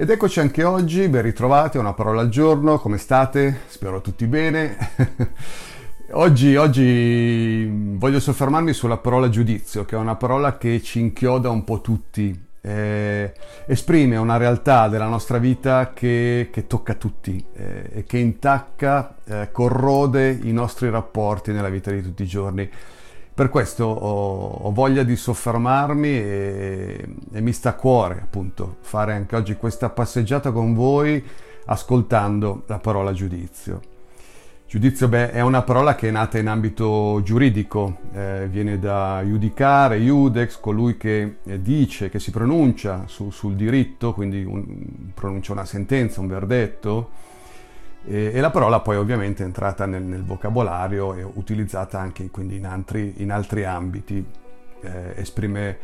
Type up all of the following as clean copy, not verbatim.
Ed eccoci anche oggi, ben ritrovati, una parola al giorno, come state? Spero tutti bene. Oggi voglio soffermarmi sulla parola giudizio, che è una parola che ci inchioda un po' tutti. Esprime una realtà della nostra vita che tocca tutti e che intacca, corrode i nostri rapporti nella vita di tutti i giorni. Per questo ho voglia di soffermarmi e mi sta a cuore appunto fare anche oggi questa passeggiata con voi ascoltando la parola giudizio. Giudizio è una parola che è nata in ambito giuridico, viene da giudicare, iudex, colui che dice, che si pronuncia sul diritto, quindi pronuncia una sentenza, un verdetto. E la parola poi ovviamente è entrata nel vocabolario e utilizzata anche quindi in altri ambiti, esprime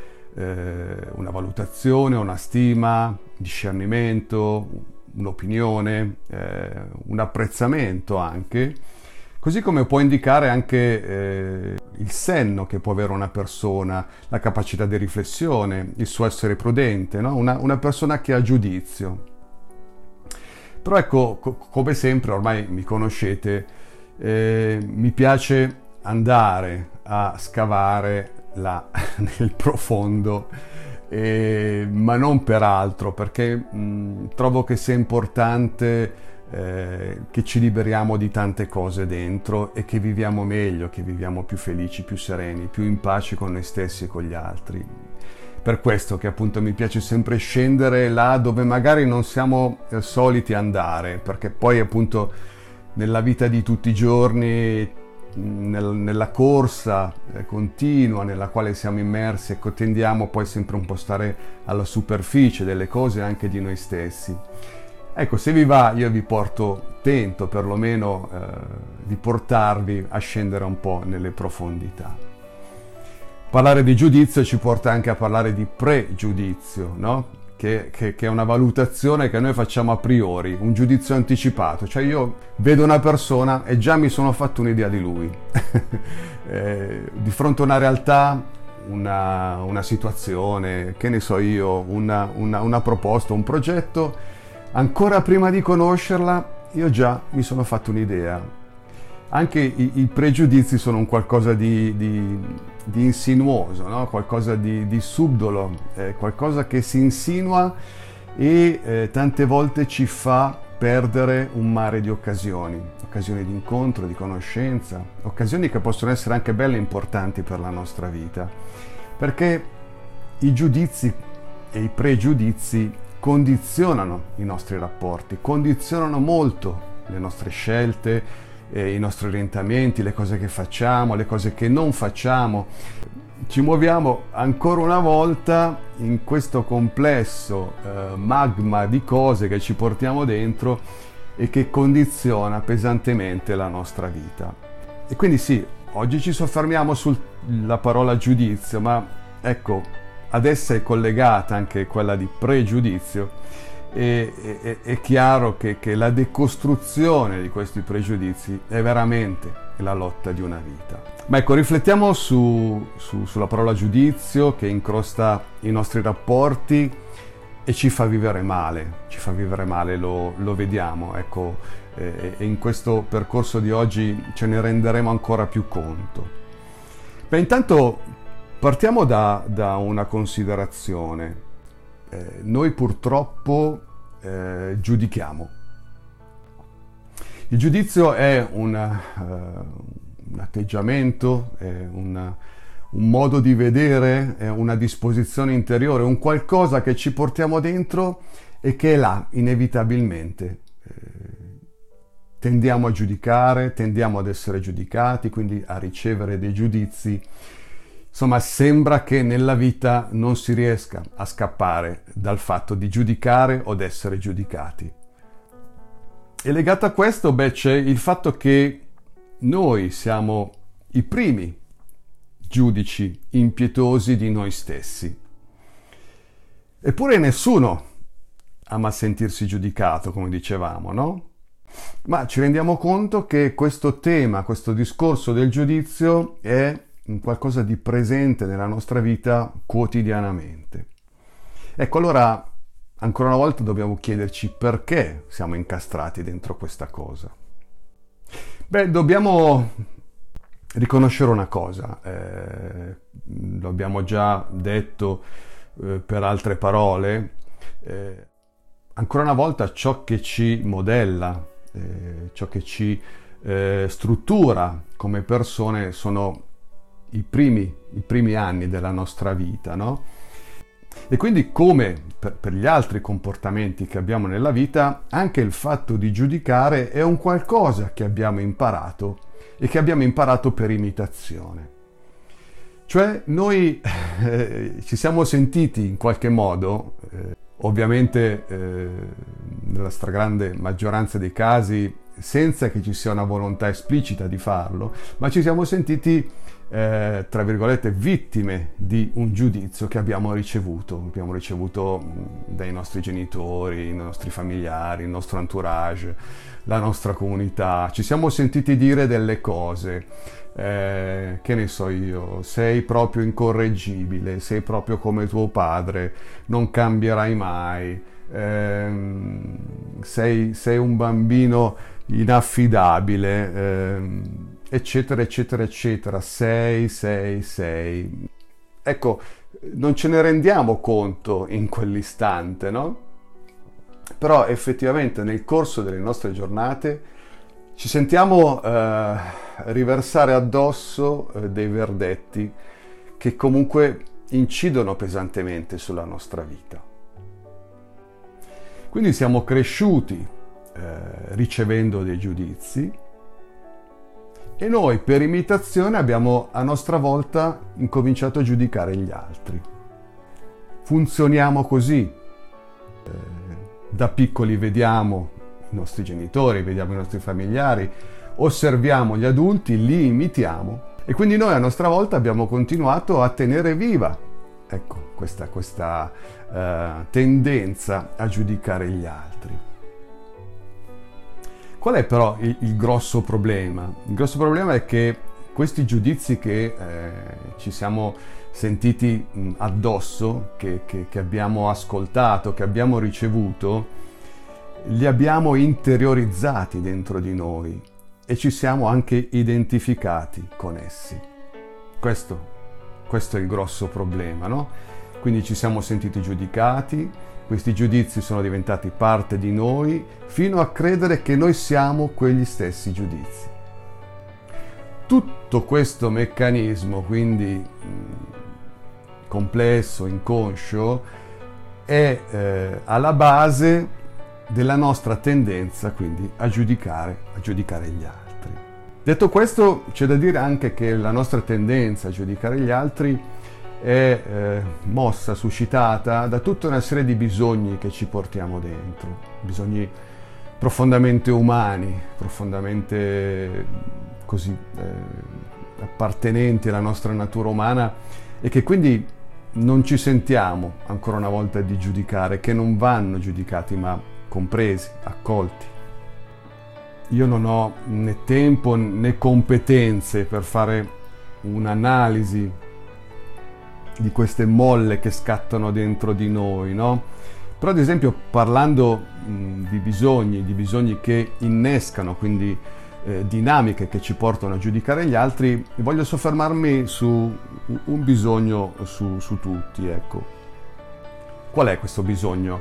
una valutazione, una stima, discernimento, un'opinione, un apprezzamento anche, così come può indicare anche il senno che può avere una persona, la capacità di riflessione, il suo essere prudente, no? Una persona che ha giudizio. Però ecco, come sempre, ormai mi conoscete, mi piace andare a scavare là nel profondo, ma non per altro, perché trovo che sia importante che ci liberiamo di tante cose dentro e che viviamo meglio, che viviamo più felici, più sereni, più in pace con noi stessi e con gli altri. Per questo che appunto mi piace sempre scendere là dove magari non siamo soliti andare, perché poi appunto nella vita di tutti i giorni, nella corsa continua nella quale siamo immersi, ecco, tendiamo poi sempre un po' a stare alla superficie delle cose, anche di noi stessi. Ecco, se vi va, io vi porto, tento perlomeno di portarvi a scendere un po' nelle profondità. Parlare di giudizio ci porta anche a parlare di pregiudizio, no? Che è una valutazione che noi facciamo a priori, un giudizio anticipato. Cioè io vedo una persona e già mi sono fatto un'idea di lui. Di fronte a una realtà, una situazione, che ne so io, una proposta, un progetto, ancora prima di conoscerla io già mi sono fatto un'idea. Anche i pregiudizi sono un qualcosa di insinuoso, no? Qualcosa di subdolo, qualcosa che si insinua e tante volte ci fa perdere un mare di occasioni di incontro, di conoscenza, occasioni che possono essere anche belle e importanti per la nostra vita, perché i giudizi e i pregiudizi condizionano i nostri rapporti, condizionano molto le nostre scelte, i nostri orientamenti, le cose che facciamo, le cose che non facciamo. Ci muoviamo ancora una volta in questo complesso magma di cose che ci portiamo dentro e che condiziona pesantemente la nostra vita. E quindi sì, oggi ci soffermiamo sulla parola giudizio, ma ecco, ad essa è collegata anche quella di pregiudizio. È chiaro che la decostruzione di questi pregiudizi è veramente la lotta di una vita. Ma ecco, riflettiamo sulla parola giudizio che incrosta i nostri rapporti e ci fa vivere male, lo vediamo, ecco, e in questo percorso di oggi ce ne renderemo ancora più conto. Beh, intanto partiamo da una considerazione. Noi purtroppo giudichiamo. Il giudizio è un atteggiamento, è un modo di vedere, è una disposizione interiore, un qualcosa che ci portiamo dentro e che è là, inevitabilmente. Tendiamo a giudicare, tendiamo ad essere giudicati, quindi a ricevere dei giudizi. Insomma, sembra che nella vita non si riesca a scappare dal fatto di giudicare o di essere giudicati. E legato a questo, c'è il fatto che noi siamo i primi giudici impietosi di noi stessi. Eppure nessuno ama sentirsi giudicato, come dicevamo, no? Ma ci rendiamo conto che questo tema, questo discorso del giudizio è un qualcosa di presente nella nostra vita quotidianamente. Ecco, allora Ancora una volta dobbiamo chiederci perché siamo incastrati dentro questa cosa. Beh, dobbiamo riconoscere una cosa, l'abbiamo già detto per altre parole, ancora una volta ciò che ci modella, ciò che ci struttura come persone sono i primi anni della nostra vita, no? E quindi, come per gli altri comportamenti che abbiamo nella vita, anche il fatto di giudicare è un qualcosa che abbiamo imparato e che abbiamo imparato per imitazione. Cioè noi ci siamo sentiti in qualche modo, ovviamente nella stragrande maggioranza dei casi senza che ci sia una volontà esplicita di farlo, ma ci siamo sentiti tra virgolette vittime di un giudizio che abbiamo ricevuto dai nostri genitori, i nostri familiari, il nostro entourage, la nostra comunità. Ci siamo sentiti dire delle cose, che ne so io, sei proprio incorreggibile, sei proprio come tuo padre, non cambierai mai, sei un bambino inaffidabile, eccetera eccetera eccetera, sei. Ecco, non ce ne rendiamo conto in quell'istante, no? Però effettivamente nel corso delle nostre giornate ci sentiamo riversare addosso dei verdetti che comunque incidono pesantemente sulla nostra vita. Quindi siamo cresciuti ricevendo dei giudizi, e noi per imitazione abbiamo a nostra volta incominciato a giudicare gli altri. Funzioniamo così. Da piccoli vediamo i nostri genitori, vediamo i nostri familiari, osserviamo gli adulti, li imitiamo, e quindi noi a nostra volta abbiamo continuato a tenere viva, ecco, questa tendenza a giudicare gli altri. Qual è però il grosso problema? Il grosso problema è che questi giudizi che ci siamo sentiti addosso, che abbiamo ascoltato, che abbiamo ricevuto, li abbiamo interiorizzati dentro di noi e ci siamo anche identificati con essi. Questo è il grosso problema, no? Quindi ci siamo sentiti giudicati, questi giudizi sono diventati parte di noi fino a credere che noi siamo quegli stessi giudizi. Tutto questo meccanismo, quindi complesso, inconscio, è alla base della nostra tendenza quindi a giudicare gli altri. Detto questo, c'è da dire anche che la nostra tendenza a giudicare gli altri è mossa, suscitata da tutta una serie di bisogni che ci portiamo dentro, bisogni profondamente umani, profondamente così appartenenti alla nostra natura umana, e che quindi non ci sentiamo ancora una volta di giudicare, che non vanno giudicati ma compresi, accolti. Io non ho né tempo né competenze per fare un'analisi di queste molle che scattano dentro di noi, no? Però ad esempio, parlando di bisogni che innescano quindi dinamiche che ci portano a giudicare gli altri, voglio soffermarmi su un bisogno su tutti, ecco. Qual è questo bisogno?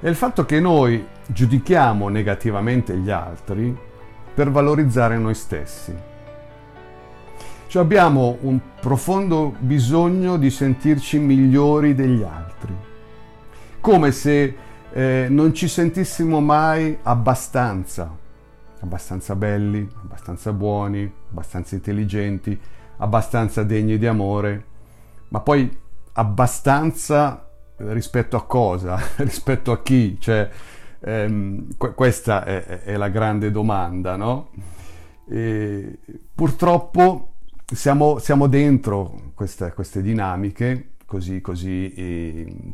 È il fatto che noi giudichiamo negativamente gli altri per valorizzare noi stessi. Cioè abbiamo un profondo bisogno di sentirci migliori degli altri, come se non ci sentissimo mai abbastanza belli, abbastanza buoni, abbastanza intelligenti, abbastanza degni di amore, ma poi abbastanza rispetto a cosa? Rispetto a chi? Cioè, questa è la grande domanda, no? E purtroppo siamo dentro queste dinamiche così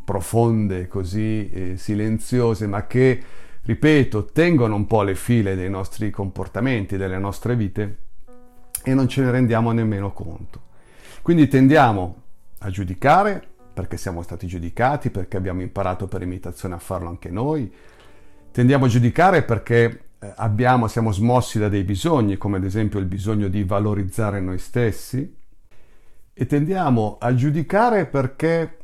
profonde, così silenziose, ma che, ripeto, tengono un po' le file dei nostri comportamenti, delle nostre vite, e non ce ne rendiamo nemmeno conto. Quindi tendiamo a giudicare perché siamo stati giudicati, perché abbiamo imparato per imitazione a farlo anche noi. Tendiamo a giudicare perché siamo smossi da dei bisogni, come ad esempio il bisogno di valorizzare noi stessi, e tendiamo a giudicare perché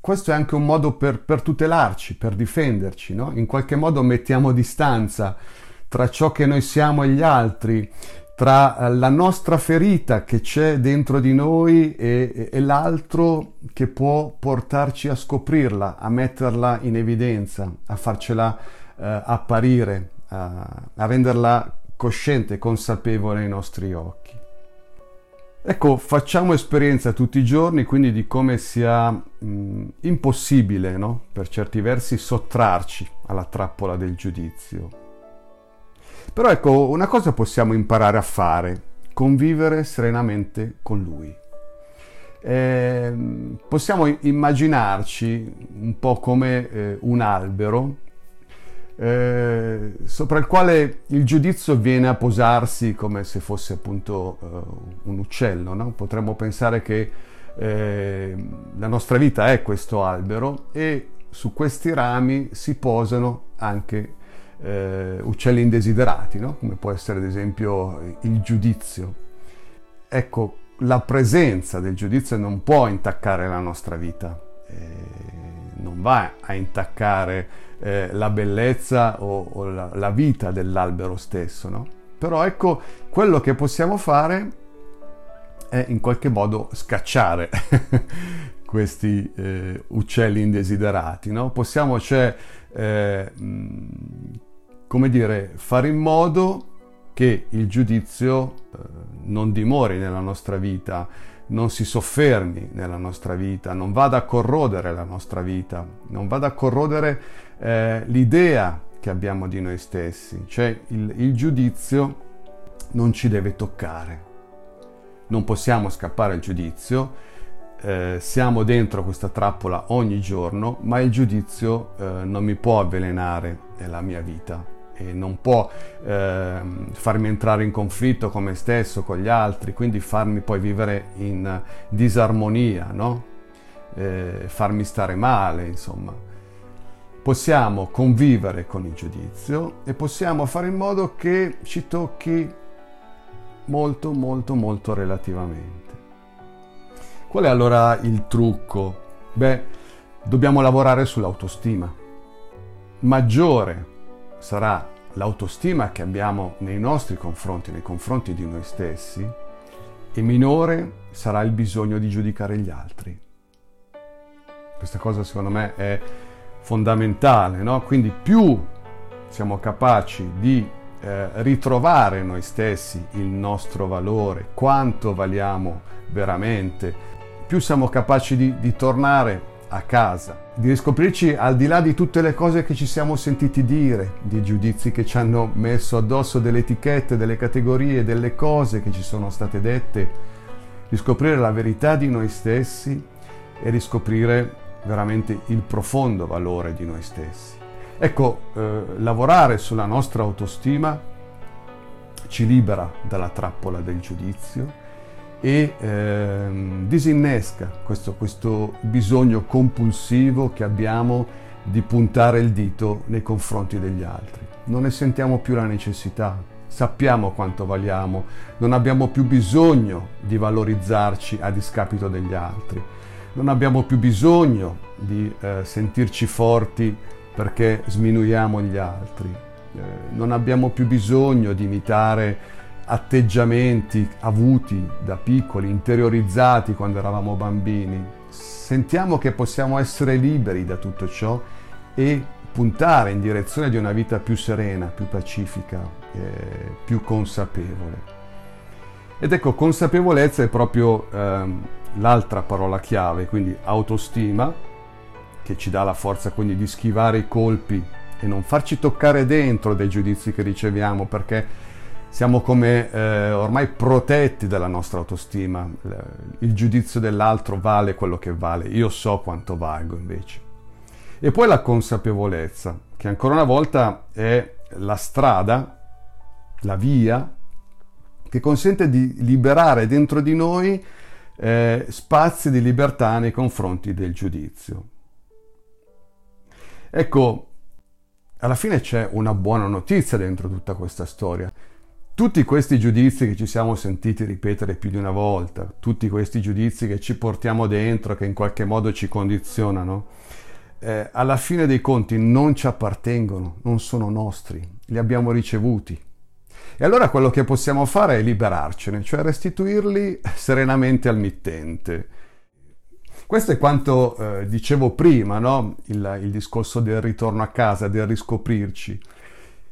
questo è anche un modo per tutelarci, per difenderci, no? In qualche modo mettiamo distanza tra ciò che noi siamo e gli altri, tra la nostra ferita che c'è dentro di noi e l'altro che può portarci a scoprirla, a metterla in evidenza, a farcela apparire, a renderla cosciente, consapevole ai nostri occhi. Ecco, facciamo esperienza tutti i giorni quindi di come sia impossibile, no? Per certi versi sottrarci alla trappola del giudizio. Però ecco, una cosa possiamo imparare a fare: convivere serenamente con lui. Possiamo immaginarci un po' come un albero sopra il quale il giudizio viene a posarsi come se fosse appunto un uccello, no? Potremmo pensare che la nostra vita è questo albero e su questi rami si posano anche uccelli indesiderati, no? Come può essere ad esempio il giudizio. Ecco, la presenza del giudizio non può intaccare la nostra vita, non va a intaccare la bellezza o la vita dell'albero stesso, no? Però ecco, quello che possiamo fare è in qualche modo scacciare questi uccelli indesiderati, no? Possiamo cioè fare in modo che il giudizio non dimori nella nostra vita, non si soffermi nella nostra vita, non vada a corrodere la nostra vita, non vada a corrodere l'idea che abbiamo di noi stessi. Cioè il giudizio non ci deve toccare, non possiamo scappare al giudizio, siamo dentro questa trappola ogni giorno, ma il giudizio non mi può avvelenare la mia vita e non può farmi entrare in conflitto con me stesso, con gli altri, quindi farmi poi vivere in disarmonia, no? Farmi stare male, insomma. Possiamo convivere con il giudizio e possiamo fare in modo che ci tocchi molto, molto, molto relativamente. Qual è allora il trucco? Beh, dobbiamo lavorare sull'autostima. Maggiore sarà l'autostima che abbiamo nei nostri confronti, nei confronti di noi stessi, e minore sarà il bisogno di giudicare gli altri. Questa cosa secondo me è fondamentale, no? Quindi più siamo capaci di ritrovare noi stessi, il nostro valore, quanto valiamo veramente, più siamo capaci di tornare a casa, di riscoprirci al di là di tutte le cose che ci siamo sentiti dire, di giudizi che ci hanno messo addosso, delle etichette, delle categorie, delle cose che ci sono state dette, riscoprire la verità di noi stessi e riscoprire veramente il profondo valore di noi stessi. Ecco, lavorare sulla nostra autostima ci libera dalla trappola del giudizio e disinnesca questo bisogno compulsivo che abbiamo di puntare il dito nei confronti degli altri. Non ne sentiamo più la necessità, sappiamo quanto valiamo, non abbiamo più bisogno di valorizzarci a discapito degli altri, non abbiamo più bisogno di sentirci forti perché sminuiamo gli altri, non abbiamo più bisogno di imitare atteggiamenti avuti da piccoli, interiorizzati quando eravamo bambini. Sentiamo che possiamo essere liberi da tutto ciò e puntare in direzione di una vita più serena, più pacifica, più consapevole. Ed ecco, consapevolezza è proprio l'altra parola chiave, quindi autostima, che ci dà la forza quindi di schivare i colpi e non farci toccare dentro dai giudizi che riceviamo, perché siamo come ormai protetti dalla nostra autostima. Il giudizio dell'altro vale quello che vale, io so quanto valgo invece. E poi la consapevolezza, che ancora una volta è la strada, la via, che consente di liberare dentro di noi spazi di libertà nei confronti del giudizio. Ecco, alla fine c'è una buona notizia dentro tutta questa storia. Tutti questi giudizi che ci siamo sentiti ripetere più di una volta, tutti questi giudizi che ci portiamo dentro, che in qualche modo ci condizionano, alla fine dei conti non ci appartengono, non sono nostri, li abbiamo ricevuti. E allora quello che possiamo fare è liberarcene, cioè restituirli serenamente al mittente. Questo è quanto dicevo prima, no? Il discorso del ritorno a casa, del riscoprirci.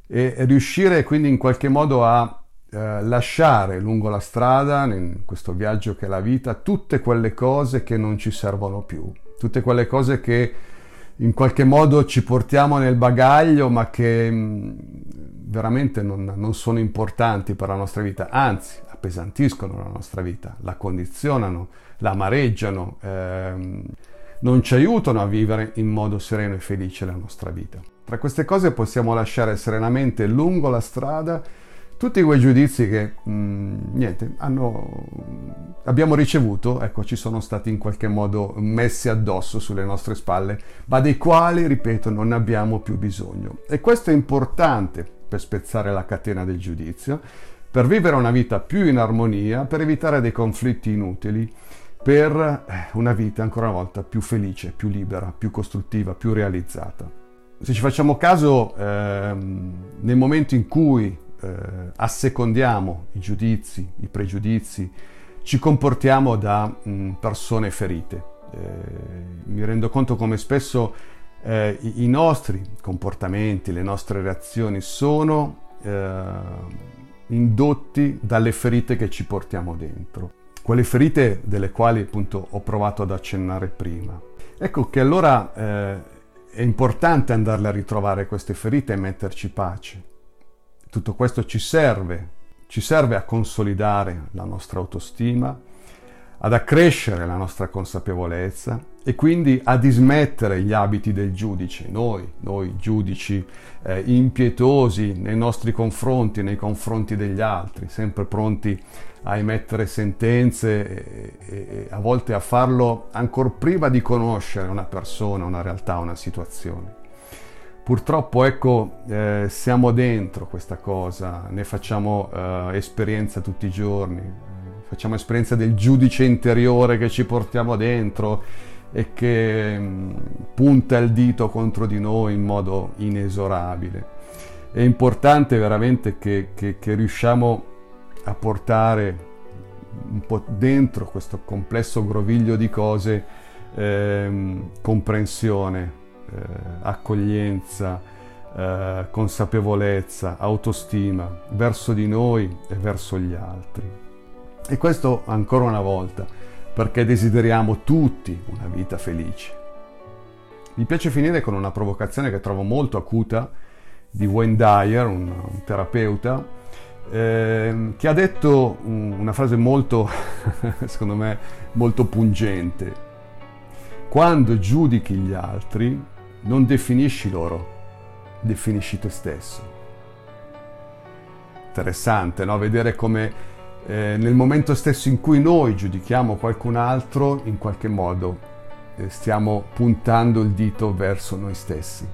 E riuscire quindi in qualche modo a lasciare lungo la strada, in questo viaggio che è la vita, tutte quelle cose che non ci servono più, tutte quelle cose che in qualche modo ci portiamo nel bagaglio ma che veramente non sono importanti per la nostra vita, anzi appesantiscono la nostra vita, la condizionano, la amareggiano, non ci aiutano a vivere in modo sereno e felice la nostra vita. Tra queste cose possiamo lasciare serenamente lungo la strada tutti quei giudizi che abbiamo ricevuto, ecco, ci sono stati in qualche modo messi addosso sulle nostre spalle, ma dei quali, ripeto, non abbiamo più bisogno. E questo è importante per spezzare la catena del giudizio, per vivere una vita più in armonia, per evitare dei conflitti inutili, per una vita ancora una volta più felice, più libera, più costruttiva, più realizzata. Se ci facciamo caso, nel momento in cui assecondiamo i giudizi, i pregiudizi, ci comportiamo da persone ferite. Mi rendo conto come spesso i nostri comportamenti, le nostre reazioni sono indotti dalle ferite che ci portiamo dentro. Quelle ferite delle quali appunto ho provato ad accennare prima. Ecco che allora è importante andarle a ritrovare queste ferite e metterci pace. Tutto questo ci serve a consolidare la nostra autostima, ad accrescere la nostra consapevolezza e quindi a dismettere gli abiti del giudice, noi giudici impietosi nei nostri confronti, nei confronti degli altri, sempre pronti a emettere sentenze e a volte a farlo ancora prima di conoscere una persona, una realtà, una situazione. Purtroppo, ecco, siamo dentro questa cosa, ne facciamo esperienza tutti i giorni, facciamo esperienza del giudice interiore che ci portiamo dentro e che punta il dito contro di noi in modo inesorabile. È importante veramente che riusciamo a portare un po' dentro questo complesso groviglio di cose comprensione, accoglienza, consapevolezza, autostima verso di noi e verso gli altri. E questo ancora una volta perché desideriamo tutti una vita felice. Mi piace finire con una provocazione che trovo molto acuta di Wayne Dyer, un terapeuta, che ha detto una frase molto, secondo me, molto pungente. Quando giudichi gli altri, non definisci loro, definisci te stesso. Interessante, no? Vedere come nel momento stesso in cui noi giudichiamo qualcun altro, in qualche modo stiamo puntando il dito verso noi stessi.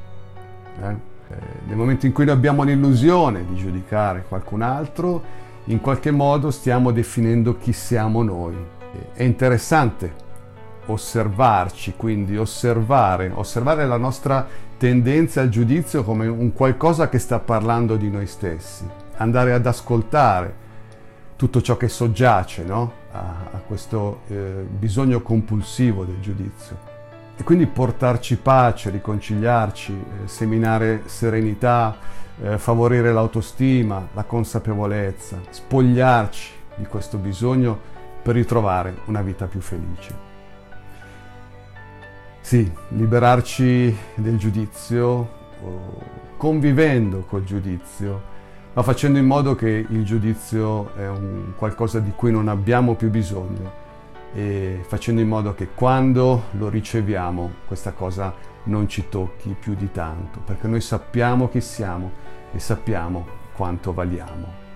Nel momento in cui noi abbiamo l'illusione di giudicare qualcun altro, in qualche modo stiamo definendo chi siamo noi. È interessante osservarci, quindi osservare la nostra tendenza al giudizio come un qualcosa che sta parlando di noi stessi, andare ad ascoltare tutto ciò che soggiace, no? a questo bisogno compulsivo del giudizio. E quindi portarci pace, riconciliarci, seminare serenità, favorire l'autostima, la consapevolezza, spogliarci di questo bisogno per ritrovare una vita più felice. Sì, liberarci del giudizio, convivendo col giudizio, ma facendo in modo che il giudizio è un qualcosa di cui non abbiamo più bisogno, e facendo in modo che quando lo riceviamo questa cosa non ci tocchi più di tanto, perché noi sappiamo chi siamo e sappiamo quanto valiamo.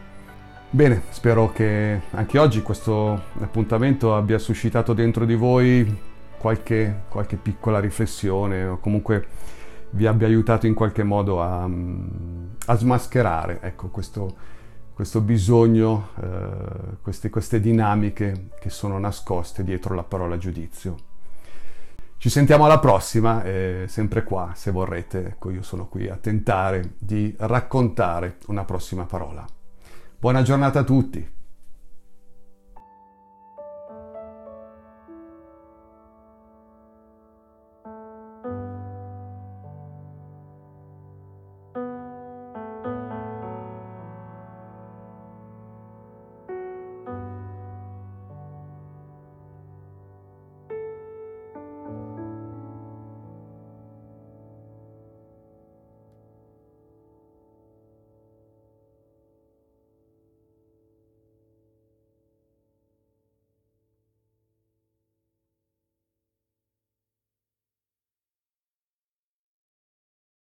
Bene, spero che anche oggi questo appuntamento abbia suscitato dentro di voi qualche piccola riflessione, o comunque vi abbia aiutato in qualche modo a smascherare, ecco, questo bisogno, queste dinamiche che sono nascoste dietro la parola giudizio. Ci sentiamo alla prossima, sempre qua, se vorrete, ecco, io sono qui a tentare di raccontare una prossima parola. Buona giornata a tutti!